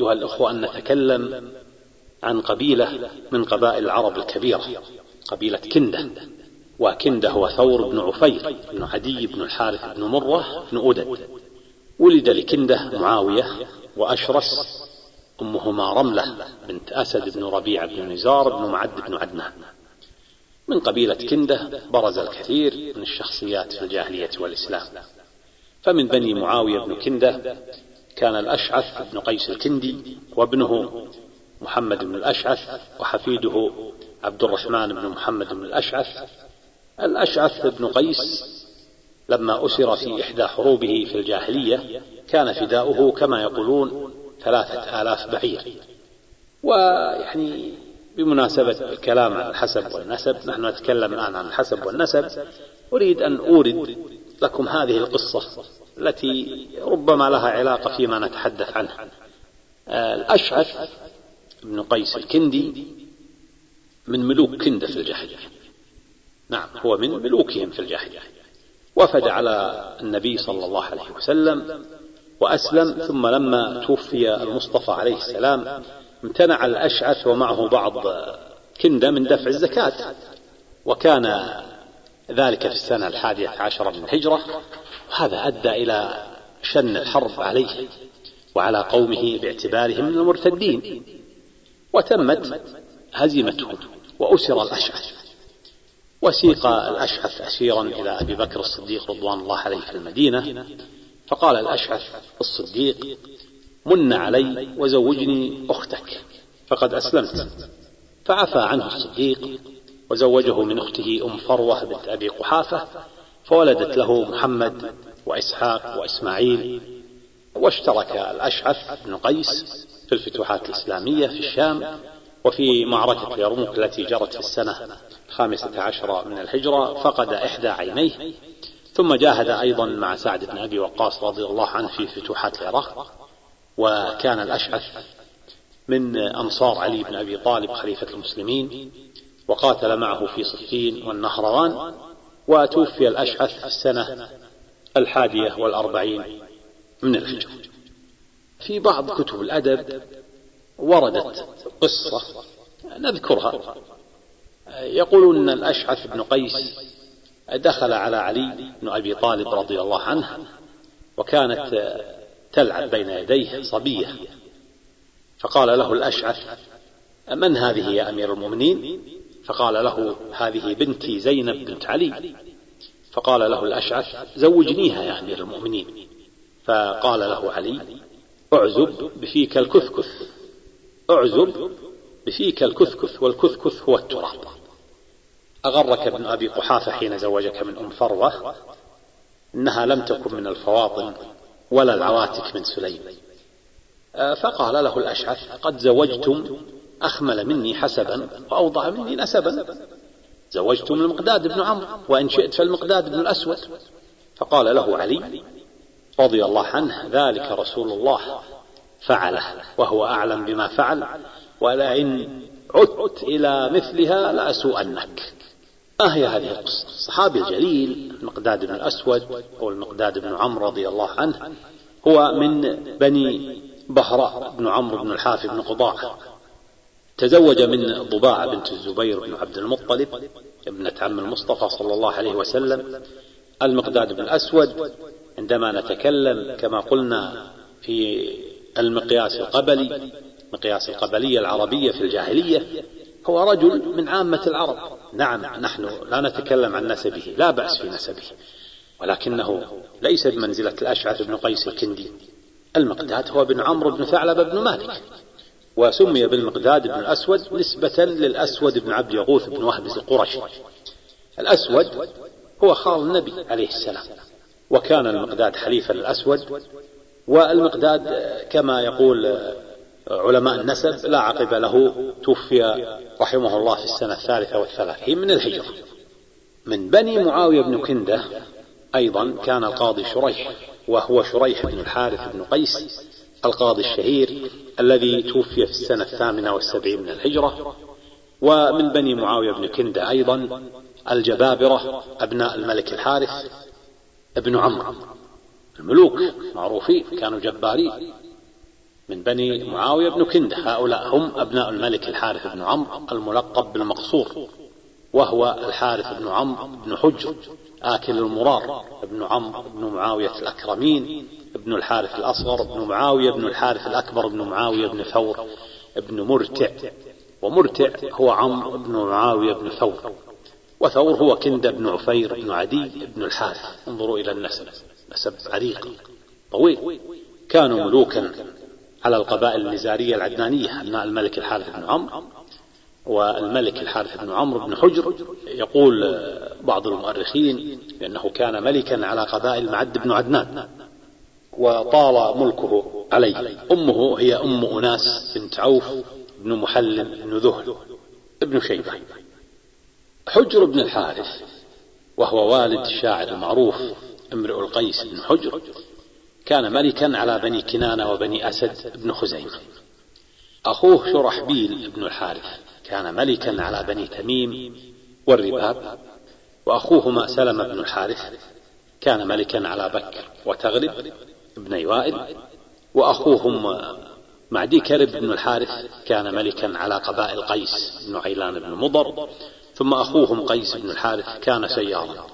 أيها الأخوة أن نتكلم عن قبيلة من قبائل العرب الكبيرة، قبيلة كندة. وكندة هو ثور بن عفير بن عدي بن الحارث بن مرة بن أدد. ولد لكندة معاوية وأشرس، أمهما رملة بنت أسد بن ربيعة بن نزار بن معد بن عدنان. من قبيلة كندة برز الكثير من الشخصيات في الجاهلية والإسلام. فمن بني معاوية بن كندة كان الأشعث بن قيس الكندي، وابنه محمد بن الأشعث، وحفيده عبد الرحمن بن محمد بن الأشعث. الأشعث بن قيس لما أسر في إحدى حروبه في الجاهلية كان فداؤه كما يقولون 3000 بعير. ويعني بمناسبة الكلام عن الحسب والنسب، نحن نتكلم الآن عن الحسب والنسب، أريد أن أورد لكم هذه القصة التي ربما لها علاقة فيما نتحدث عنه. الأشعث بن قيس الكندي من ملوك كندة في الجاهلية، نعم هو من ملوكهم في الجاهلية، وفد على النبي صلى الله عليه وسلم وأسلم. ثم لما توفي المصطفى عليه السلام امتنع الأشعث ومعه بعض كندة من دفع الزكاة، وكان ذلك في السنة 11 من الهجرة، وهذا أدى إلى شن الحرب عليه وعلى قومه باعتبارهم من المرتدين، وتمت هزيمته وأسر الأشعث. وسيق الأشعث أسيرا إلى أبي بكر الصديق رضوان الله عليه في المدينة، فقال الأشعث الصديق: من علي وزوجني أختك فقد أسلمت. فعفى عنه الصديق وزوجه من أخته أم فروة بنت أبي قحافة، فولدت له محمد وإسحاق وإسماعيل. واشترك الأشعث بن قيس في الفتوحات الإسلامية في الشام وفي معركة اليرموك التي جرت في السنة 15 من الهجرة، فقد إحدى عينيه. ثم جاهد أيضا مع سعد بن أبي وقاص رضي الله عنه في فتوحات العراق. وكان الأشعث من أنصار علي بن أبي طالب خليفة المسلمين، وقاتل معه في صفين والنهروان. وتوفي الأشعث في السنة 41 من الهجرة. في بعض كتب الأدب وردت قصة نذكرها، يقولون أن الأشعث بن قيس دخل على علي بن أبي طالب رضي الله عنه، وكانت تلعب بين يديه صبية، فقال له الأشعث: من هذه يا أمير المؤمنين؟ فقال له: هذه بنتي زينب بنت علي. فقال له الأشعث: زوجنيها يا أمير المؤمنين. فقال له علي: اعزب بفيك الكثكث، اعزب بفيك الكثكث، والكثكث هو التراب. أغرك ابن أبي قحافة حين زوجك من أم فروة إنها لم تكن من الفواطم ولا العواتك من سليم. فقال له الأشعث: قد زوجتم أخمل مني حسبا وأوضع مني نسبا، زوجتم المقداد بن عمرو، وإن شئت فالمقداد بن الأسود. فقال له علي رضي الله عنه: ذلك رسول الله فعله وهو أعلم بما فعل، ولئن عدت إلى مثلها لأسوءنك. هي هذه القصة. الصحابي الجليل المقداد بن الأسود أو المقداد بن عمرو رضي الله عنه هو من بني بهراء بن عمرو بن الحارث بن قضاعة، تزوج من ضباعة بنت الزبير بن عبد المطلب ابنة عم المصطفى صلى الله عليه وسلم. المقداد بن الأسود عندما نتكلم كما قلنا في المقياس القبلي، مقياس القبلية العربية في الجاهلية، هو رجل من عامة العرب. نعم نحن لا نتكلم عن نسبه، لا بأس في نسبه، ولكنه ليس بمنزلة الأشعث بن قيس الكندي. المقداد هو بن عمرو بن ثعلبة بن مالك، وسمي بالمقداد بن الأسود نسبة للأسود بن عبد يغوث بن وهب القرشي. الأسود هو خال النبي عليه السلام، وكان المقداد حليفا للأسود. والمقداد كما يقول علماء النسب لا عقب له، توفي رحمه الله في السنة 33 من الهجرة. من بني معاوية بن كندة أيضا كان القاضي شريح، وهو شريح بن الحارث بن قيس القاضي الشهير الذي توفي في السنة 78 من الهجرة. ومن بني معاوية بن كندة أيضا الجبابرة أبناء الملك الحارث ابن عمرو، الملوك معروفين كانوا جبارين. من بني معاوية بن كندة هؤلاء هم أبناء الملك الحارث بن عمرو الملقب بالمقصور، وهو الحارث بن عمرو بن حجر آكل المرار بن عمرو بن معاوية الأكرمين ابن الحارث الأصغر بن معاوية بن الحارث الأكبر بن معاوية بن ثور بن مرتع، ومرتع هو عمرو بن معاوية بن ثور، وثور هو كندة بن عفير بن عدي بن الحارث. انظروا إلى النسب، نسب عريق طويل. كانوا ملوكا على القبائل النزارية العدنانية أبناء الملك الحارث بن عمرو. والملك الحارث بن عمرو بن حجر يقول بعض المؤرخين بأنه كان ملكا على قبائل معد بن عدنان، وطال ملكه عليه. أمه هي أم أناس بنت عوف بن محلم بن ذهل بن شيبة. حجر بن الحارث وهو والد الشاعر المعروف امرؤ القيس بن حجر كان ملكا على بني كنانة وبني أسد بن خزيمة. أخوه شرحبيل بن الحارث كان ملكا على بني تميم والرباب، وأخوهما سلم بن الحارث كان ملكا على بكر وتغلب بن وائل، وأخوهم معديكر بن الحارث كان ملكا على قبائل قيس بن عيلان بن مضر. ثم أخوهم قيس بن الحارث كان سيارا،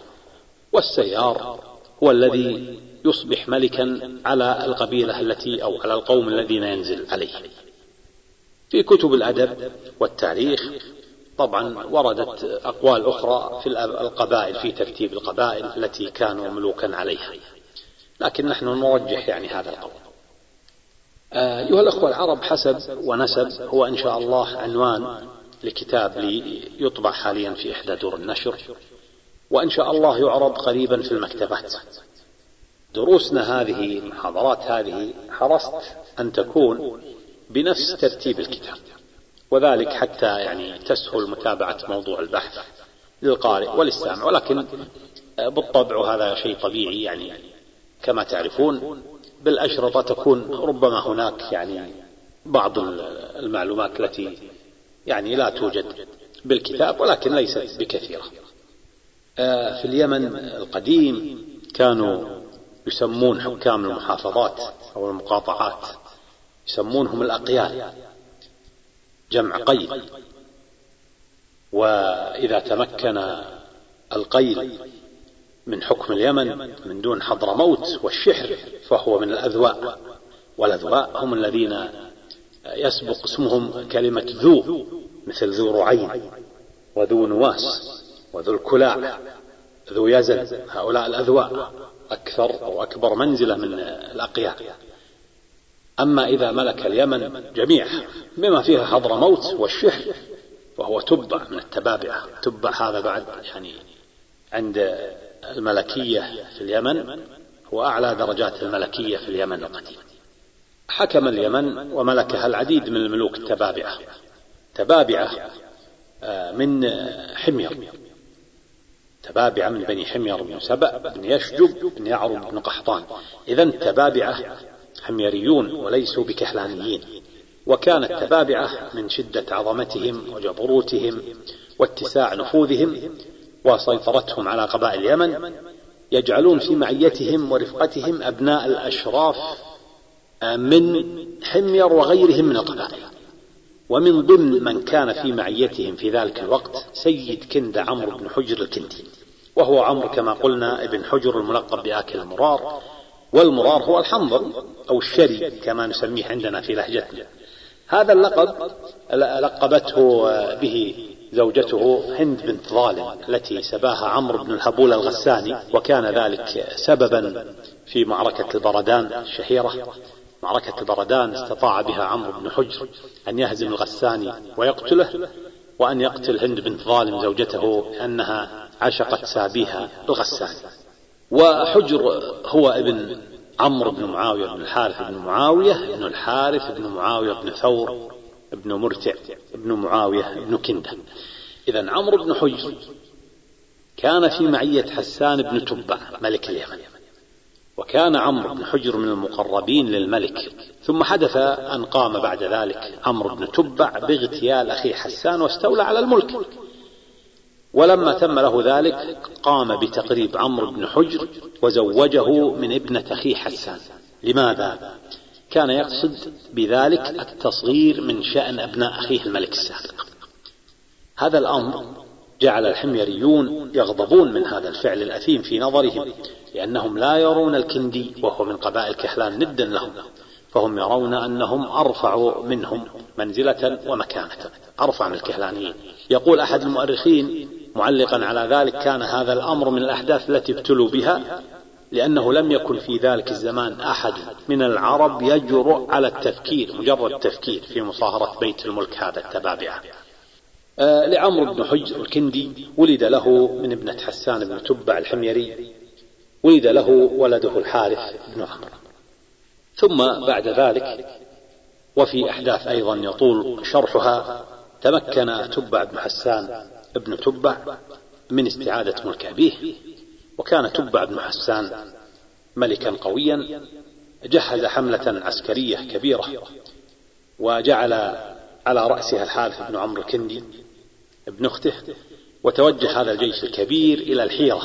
والسيار هو الذي يصبح ملكا على القبيلة التي أو على القوم الذين ينزل عليه. في كتب الأدب والتاريخ طبعا وردت أقوال أخرى في القبائل، في ترتيب القبائل التي كانوا ملوكا عليها، لكن نحن نرجح هذا القول. أيها الأخوة العرب، حسب ونسب هو إن شاء الله عنوان لكتاب لي يطبع حاليا في إحدى دور النشر، وإن شاء الله يعرض قريبا في المكتبات. دروسنا هذه، المحاضرات هذه، حرصت أن تكون بنفس ترتيب الكتاب، وذلك حتى تسهل متابعة موضوع البحث للقارئ وللسامع. ولكن بالطبع هذا شيء طبيعي، كما تعرفون بالأشرطة تكون ربما هناك بعض المعلومات التي لا توجد بالكتاب، ولكن ليست بكثيرة. في اليمن القديم كانوا يسمون حكام المحافظات أو المقاطعات، يسمونهم الأقيال، جمع قيل. وإذا تمكن القيل من حكم اليمن من دون حضرموت والشحر فهو من الأذواء، والأذواء هم الذين يسبق اسمهم كلمة ذو، مثل ذو رعين وذو نواس وذو الكلاع ذو يزن. هؤلاء الأذواء أكثر أو أكبر منزلة من الأقيال. أما إذا ملك اليمن جميعها بما فيها حضرموت والشحر وهو تبع من التبابعة. تبع هذا بعد عند الملكية في اليمن هو أعلى درجات الملكية في اليمن القديم. حكم اليمن وملكها العديد من الملوك التبابعة، تبابعة من حمير، تبابعة من بني حمير بن سبأ بن يشجب بن يعرب بن قحطان. إذن التبابعة حميريون وليسوا بكحلانيين، وكانت تبابعة من شدة عظمتهم وجبروتهم واتساع نفوذهم وسيطرتهم على قبائل اليمن يجعلون في معيتهم ورفقتهم أبناء الأشراف من حمير وغيرهم من القبائل. ومن ضمن من كان في معيتهم في ذلك الوقت سيد كندة عمرو بن حجر الكندي، وهو عمرو كما قلنا ابن حجر الملقب بآكل المرار، والمرار هو الحنظل أو الشري كما نسميه عندنا في لهجتنا. هذا اللقب لقبته به زوجته هند بنت ظالم التي سباها عمرو بن الهبول الغساني، وكان ذلك سببا في معركة البردان الشهيرة. معركة البردان استطاع بها عمرو بن حجر أن يهزم الغساني ويقتله، وأن يقتل هند بنت ظالم زوجته أنها عشقت سابيها الغساني. وحجر هو ابن عمرو بن معاوية بن الحارث بن معاوية بن الحارث بن معاوية بن ثور بن مرتع بن معاوية بن كندة. إذن عمرو بن حجر كان في معية حسان بن تبع ملك اليمن، وكان عمرو بن حجر من المقربين للملك. ثم حدث أن قام بعد ذلك عمرو بن تبع باغتيال أخي حسان واستولى على الملك، ولما تم له ذلك قام بتقريب عمرو بن حجر وزوجه من ابنة أخي حسان. لماذا؟ كان يقصد بذلك التصغير من شأن أبناء أخيه الملك السابق. هذا الأمر جعل الحميريون يغضبون من هذا الفعل الأثيم في نظرهم، لأنهم لا يرون الكندي وهو من قبائل كحلان ندا لهم، فهم يرون أنهم أرفع منهم منزلة ومكانة، أرفع من الكحلانيين. يقول أحد المؤرخين معلقا على ذلك: كان هذا الأمر من الأحداث التي ابتلوا بها، لأنه لم يكن في ذلك الزمان أحد من العرب يجرؤ على التفكير، مجرد تفكير في مصاهرة بيت الملك هذا التبابعة. لعمرو بن حجر الكندي ولد له من ابنة حسان بن تبع الحميري، ولد له ولده الحارث بن عمرو. ثم بعد ذلك، وفي أحداث أيضا يطول شرحها، تمكن تبع بن حسان بن تبع من استعادة ملك أبيه، وكان تبع بن حسان ملكا قويا، جهز حملة عسكرية كبيرة وجعل على رأسها الحارث بن عمرو الكندي ابن أخته، وتوجه هذا الجيش الكبير إلى الحيرة.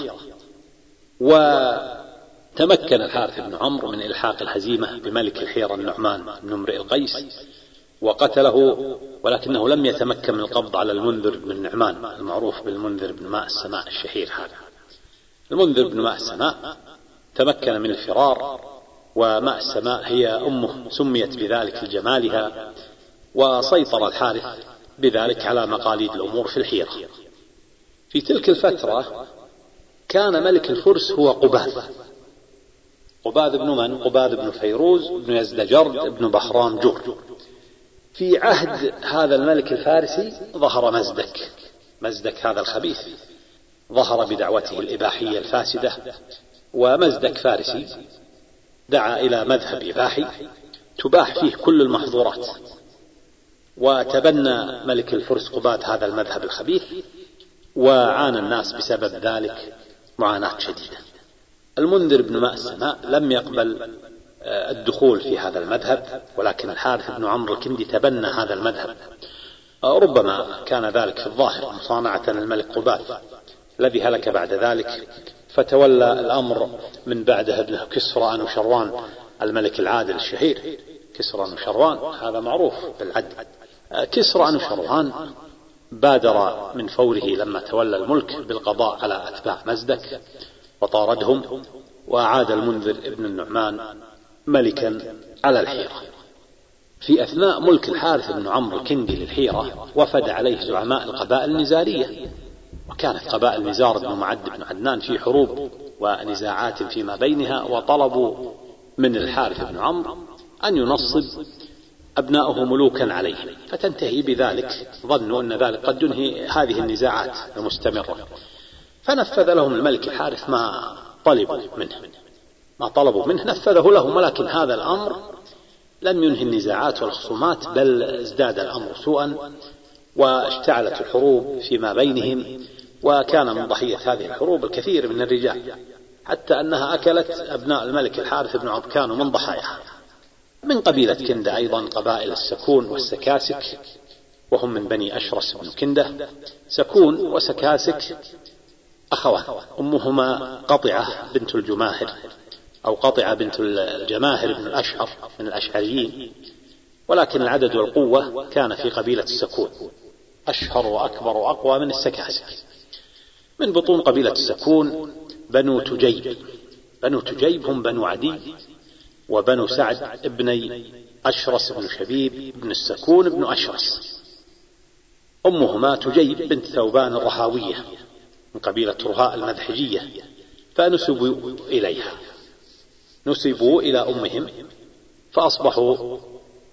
وتمكن الحارث بن عمرو من إلحاق الهزيمة بملك الحيرة النعمان بن امرئ القيس وقتله، ولكنه لم يتمكن من القبض على المنذر بن النعمان المعروف بالمنذر بن ماء السماء الشهير. هذا المنذر بن ماء السماء تمكن من الفرار، وماء السماء هي أمه سميت بذلك لجمالها، وسيطر الحارث بذلك على مقاليد الأمور في الحيرة. في تلك الفترة كان ملك الفرس هو قباذ بن من؟ قباذ بن فيروز بن يزدجرد بن بحرام جور. في عهد هذا الملك الفارسي ظهر مزدك هذا الخبيث، ظهر بدعوته الإباحية الفاسدة. ومزدك فارسي دعا إلى مذهب إباحي تباح فيه كل المحظورات، وتبنى ملك الفرس قباد هذا المذهب الخبيث، وعانى الناس بسبب ذلك معاناة شديدة. المنذر بن ماء السماء لم يقبل الدخول في هذا المذهب، ولكن الحارث بن عمرو الكندي تبنى هذا المذهب. ربما كان ذلك في الظاهر مصانعة للملك قباد الذي هلك بعد ذلك، فتولى الأمر من بعده ابنه كسرى وشروان الملك العادل الشهير. كسرى وشروان هذا معروف بالعدل. كسرى وشروان بادر من فوره لما تولى الملك بالقضاء على أتباع مزدك وطاردهم، وأعاد المنذر ابن النعمان ملكا على الحيرة. في أثناء ملك الحارث بن عمرو الكندي للحيرة وفد عليه زعماء القبائل النزارية، وكانت قبائل نزار بن معد بن عدنان في حروب ونزاعات فيما بينها، وطلبوا من الحارث بن عمرو أن ينصب أبنائه ملوكا عليه، فتنتهي بذلك، ظنوا أن ذلك قد ينهي هذه النزاعات المستمرة. فنفذ لهم الملك الحارث ما طلبوا منه نفذه لهم، ولكن هذا الأمر لم ينهي النزاعات والخصومات، بل ازداد الأمر سوءا واشتعلت الحروب فيما بينهم، وكان من ضحية هذه الحروب الكثير من الرجال، حتى أنها أكلت أبناء الملك الحارث بن عمرو، كانوا من ضحاياها. من قبيلة كندة أيضا قبائل السكون والسكاسك، وهم من بني أشرس بن كندة. سكون وسكاسك أخوان، أمهما قطعة بنت الجماهر أو قطعة بنت الجماهر بن الأشعر من الأشعريين، ولكن العدد والقوة كان في قبيلة السكون، أشهر وأكبر وأقوى من السكاسك. من بطون قبيلة السكون بنو تجيب. بنو تجيب هم بنو عدي وبنو سعد ابني أشرس بن شبيب بن السكون بن أشرس. أمهما تجيب بنت ثوبان الرهاوية من قبيلة رهاء المذحجية، فنسبوا إليها، نسبوا إلى أمهم فأصبحوا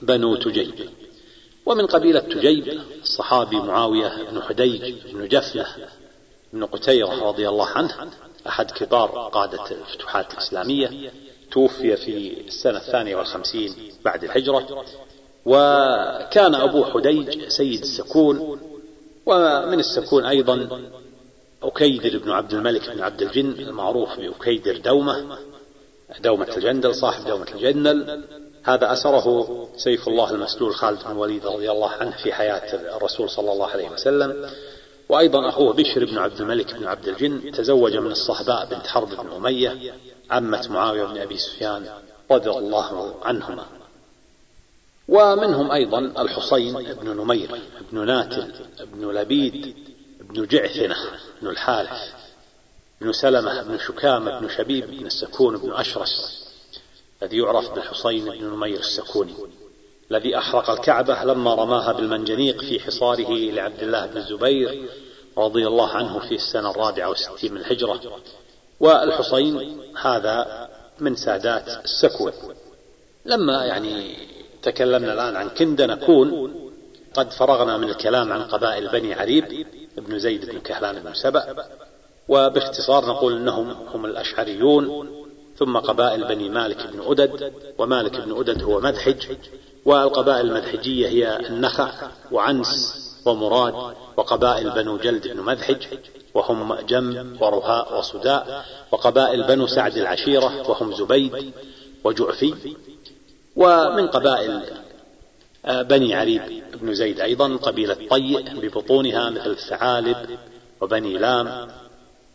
بنو تجيب. ومن قبيلة تجيب الصحابي معاوية بن حديج بن جفلة بن قتيرة رضي الله عنه، أحد كبار قادة الفتوحات الإسلامية، توفي في السنة 52 بعد الهجرة. وكان أبو حديج سيد السكون، ومن السكون أيضا أكيدر بن عبد الملك بن عبد الجن المعروف بأكيدر دومة الجندل، صاحب دومة الجندل. هذا أسره سيف الله المسلول خالد بن الوليد رضي الله عنه في حياة الرسول صلى الله عليه وسلم. وأيضا أخوه بشر بن عبد الملك بن عبد الجن تزوج من الصهباء بنت حرب بن أمية عمة معاوية بن أبي سفيان رضي الله عنهما. ومنهم أيضا الحسين بن نمير بن ناتل بن لبيد بن جعثنة بن الحارث بن سلمة بن شكامة بن شبيب بن السكون بن أشرس، الذي يعرف بالحسين بن نمير السكوني، الذي أحرق الكعبة لما رماها بالمنجنيق في حصاره لعبد الله بن الزبير رضي الله عنه في السنة 64 من الهجرة. والحسين هذا من سادات السكون. لما تكلمنا الآن عن كندة، نكون قد فرغنا من الكلام عن قبائل بني عريب بن زيد بن كهلان بن سبأ، وباختصار نقول أنهم هم الأشعريون، ثم قبائل بني مالك بن أدد، ومالك بن أدد هو مدحج، والقبائل المدحجية هي النخع وعنس ومراد، وقبائل بنو جلد بن مدحج وهم جم ورهاء وصداء، وقبائل بنو سعد العشيرة وهم زبيد وجعفي. ومن قبائل بني عريب بن زيد أيضا قبيلة طيء ببطونها مثل الثعالب وبني لام،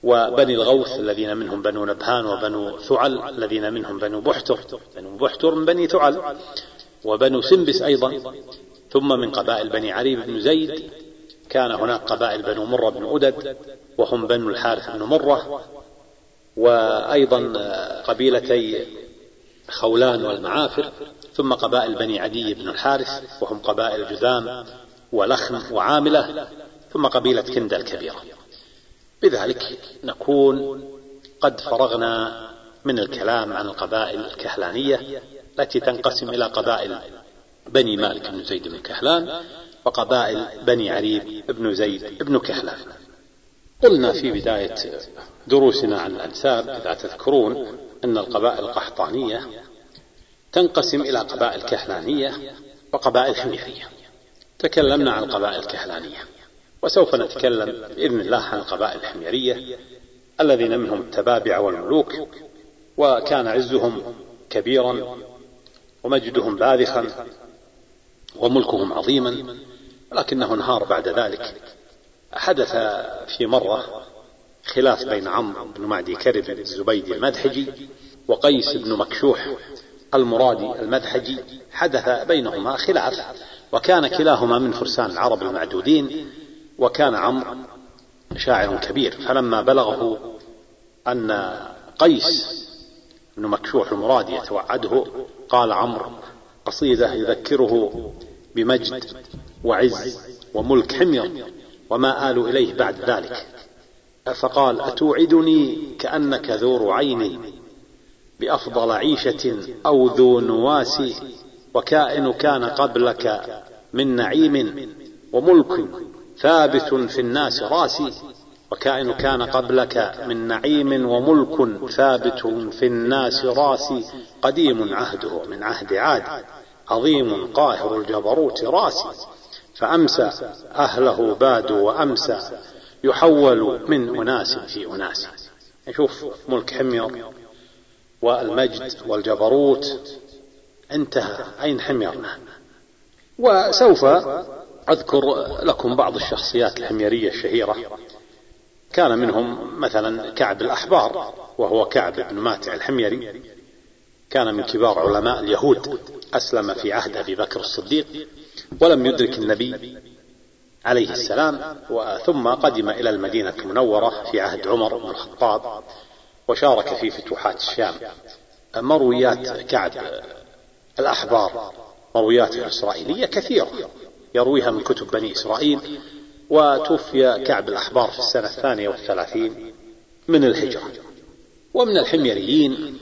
وبني الغوث الذين منهم بنو نبهان، وبنو ثعل الذين منهم بنو بحتر، بنو بحتر من بني ثعل، وبنو سنبس أيضا. ثم من قبائل بني عريب بن زيد كان هناك قبائل بنو مرة بن أدد وهم بنو الحارث بن مرة، وأيضا قبيلتي خولان والمعافر. ثم قبائل بني عدي بن الحارث وهم قبائل جذام ولخم وعاملة، ثم قبيلة كندة الكبيرة. بذلك نكون قد فرغنا من الكلام عن القبائل الكهلانية التي تنقسم إلى قبائل بني مالك بن زيد بن كهلان وقبائل بني عريب بن زيد بن كهلان. قلنا في بداية دروسنا عن الأنساب إذا تذكرون أن القبائل القحطانية تنقسم إلى قبائل كهلانية وقبائل حميرية. تكلمنا عن القبائل الكهلانية، وسوف نتكلم بإذن الله عن القبائل الحميرية الذين منهم التبابعة والملوك، وكان عزهم كبيرا ومجدهم باذخا وملكهم عظيما، ولكنه انهار بعد ذلك. حدث في مرة خلاف بين عمرو بن معدي كرب الزبيدي المدحجي وقيس بن مكشوح المرادي المدحجي، حدث بينهما خلاف، وكان كلاهما من فرسان العرب المعدودين، وكان عمرو شاعر كبير. فلما بلغه أن قيس بن مكشوح المرادي يتوعده، قال عمرو قصيدة يذكره بمجد وعز وملك حمير وما آل إليه بعد ذلك، فقال أتوعدني كأنك ذور عيني بأفضل عيشة أو ذو نواس، وكائن كان قبلك من نعيم وملك ثابت في الناس راسي، وكائن كان قبلك من نعيم وملك ثابت في الناس راسي، قديم عهده من عهد عاد، عظيم قاهر الجبروت راسي، فأمسى أهله باد وأمسى يحول من أناس في أناس. نشوف ملك حمير والمجد والجبروت انتهى، عين حميرنا. وسوف أذكر لكم بعض الشخصيات الحميرية الشهيرة. كان منهم مثلا كعب الأحبار، وهو كعب بن ماتع الحميري، كان من كبار علماء اليهود، أسلم في عهد أبي بكر الصديق ولم يدرك النبي عليه السلام، ثم قدم إلى المدينة المنورة في عهد عمر بن الخطاب وشارك في فتوحات الشام. مرويات كعب الأحبار، مروياته الإسرائيلية كثيرة يرويها من كتب بني إسرائيل. وتوفي كعب الأحبار في السنة 32 من الهجرة. ومن الحميريين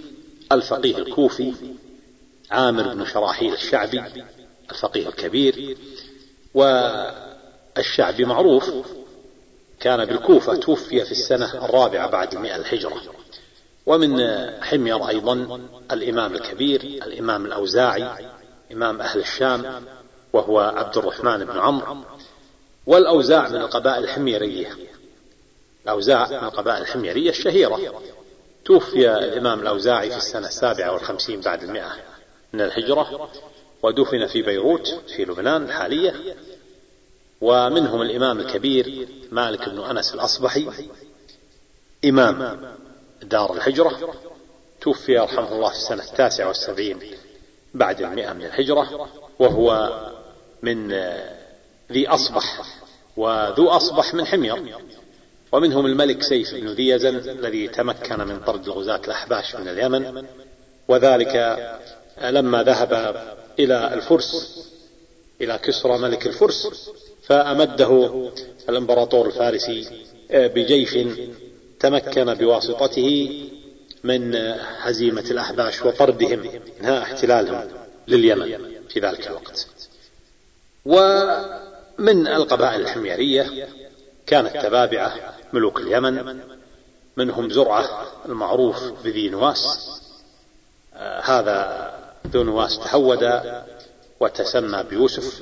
الفقيه الكوفي عامر بن شراحيل الشعبي، الفقيه الكبير، والشعبي معروف كان بالكوفة، توفي في السنة 4 بعد 100 الهجرة. ومن حمير أيضا الإمام الكبير، الإمام الأوزاعي، إمام أهل الشام، وهو عبد الرحمن بن عمرو. والأوزاع من القبائل الحميرية، الأوزاع من القبائل الحميرية الشهيرة. توفي الإمام الأوزاعي في السنة 57 بعد 100 من الهجرة، ودفن في بيروت في لبنان الحالية. ومنهم الإمام الكبير مالك بن أنس الأصبحي، إمام دار الهجرة، توفي رحمه الله في السنة 79 بعد 100 من الهجرة، وهو من ذي أصبح، وذو أصبح من حمير. ومنهم الملك سيف بن ذي يزن الذي تمكن من طرد الغزاة الأحباش من اليمن، وذلك لما ذهب إلى الفرس، إلى كسرى ملك الفرس، فأمده الإمبراطور الفارسي بجيش تمكن بواسطته من هزيمة الأحباش وطردهم، إنهاء احتلالهم لليمن في ذلك الوقت. ومن القبائل الحميرية كانت تبابعة ملوك اليمن، منهم زرعة المعروف بذي نواس. هذا ذو نواس تهود وتسمى بيوسف،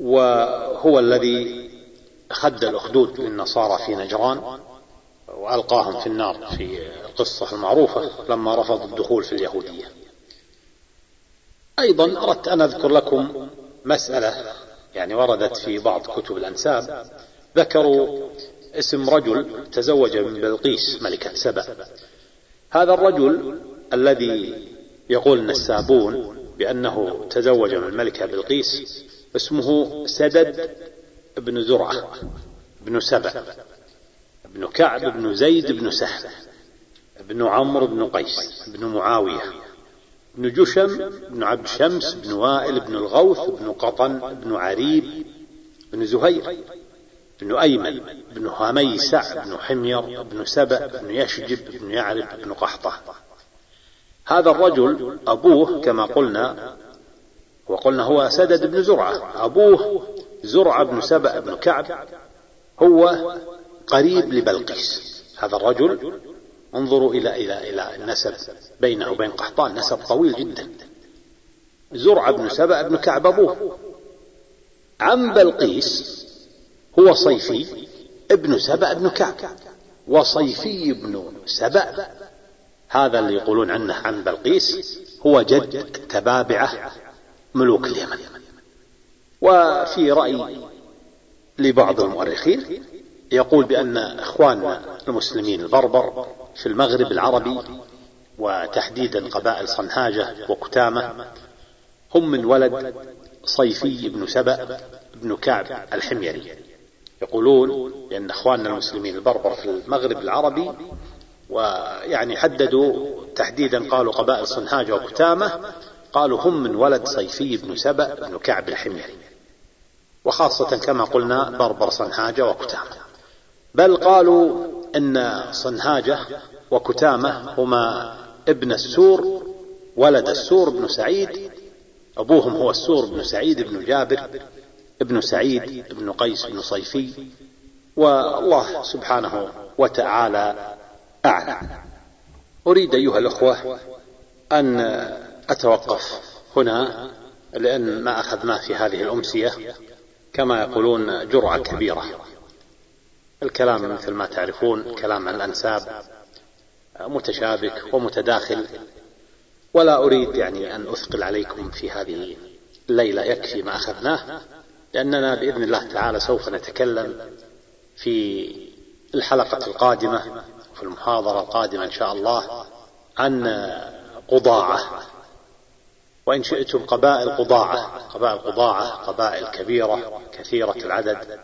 وهو الذي خد الأخدود للنصارى في نجران وألقاهم في النار في القصة المعروفة لما رفضوا الدخول في اليهودية. أيضا أردت أن أذكر لكم مسألة وردت في بعض كتب الأنساب، ذكروا اسم رجل تزوج من بلقيس ملكة سبأ. هذا الرجل الذي يقول النسابون بأنه تزوج من الملكة بلقيس اسمه سدد بن زرعة بن سبأ بن كعب بن زيد بن سهل بن عمرو بن قيس بن معاوية بن جشم بن عبد شمس بن وائل بن الغوث بن قطن بن عريب بن زهير بن أيمن بن هميسع بن حمير بن سبأ بن يشجب بن يعرب بن قحطة. هذا الرجل أبوه كما قلنا، وقلنا هو سدد بن زرعة، أبوه زرعة بن سبأ بن كعب، هو قريب لبلقيس. هذا الرجل انظروا إلى النسب بينه وبين قحطان، نسب طويل جدا. زرعة بن سبأ بن كعب أبوه. عم بلقيس هو صيفي ابن سبأ بن كعب، وصيفي ابن سبأ هذا اللي يقولون عنه عن بلقيس هو جد تبابعة ملوك اليمن. وفي رأي لبعض المؤرخين يقول بأن إخواننا المسلمين البربر في المغرب العربي، وتحديدا قبائل صنهاجة وكتامة، هم من ولد صيفي بن سبأ بن كعب الحميري. يقولون بأن إخواننا المسلمين البربر في المغرب العربي، حددوا تحديدا، قالوا قبائل صنهاجة وكتامة، قالوا هم من ولد صيفي بن سبأ بن كعب الحميري، وخاصة كما قلنا بربر صنهاجة وكتامة. بل قالوا أن صنهاجة وكتامة هما ابن السور، ولد السور بن سعيد، أبوهم هو السور بن سعيد بن جابر بن سعيد بن قيس بن صيفي، والله سبحانه وتعالى أعلم. أريد أيها الأخوة أن أتوقف هنا، لأن ما أخذناه في هذه الأمسية كما يقولون جرعة كبيرة. الكلام مثل ما تعرفون، كلام عن الأنساب متشابك ومتداخل، ولا أريد يعني أن أثقل عليكم في هذه الليلة، يكفي ما أخذناه، لأننا بإذن الله تعالى سوف نتكلم في الحلقة القادمة في المحاضرة القادمة إن شاء الله عن قضاعة، وإن شئتم قبائل قضاعة. قبائل قضاعة قبائل كبيرة كثيرة العدد،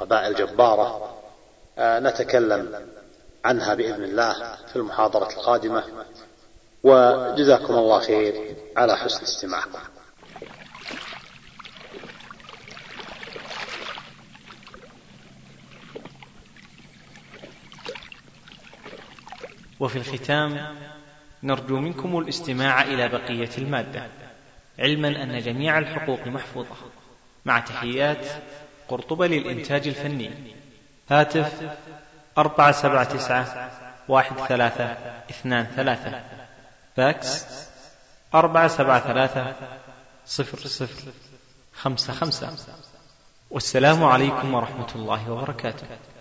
قبائل جبارة، نتكلم عنها بإذن الله في المحاضرة القادمة. وجزاكم الله خير على حسن استماعكم. وفي الختام نرجو منكم الاستماع إلى بقية المادة، علما أن جميع الحقوق محفوظة. مع تحيات قرطبة للإنتاج الفني. هاتف 479-1323، فاكس 473-0055. والسلام عليكم ورحمة الله وبركاته.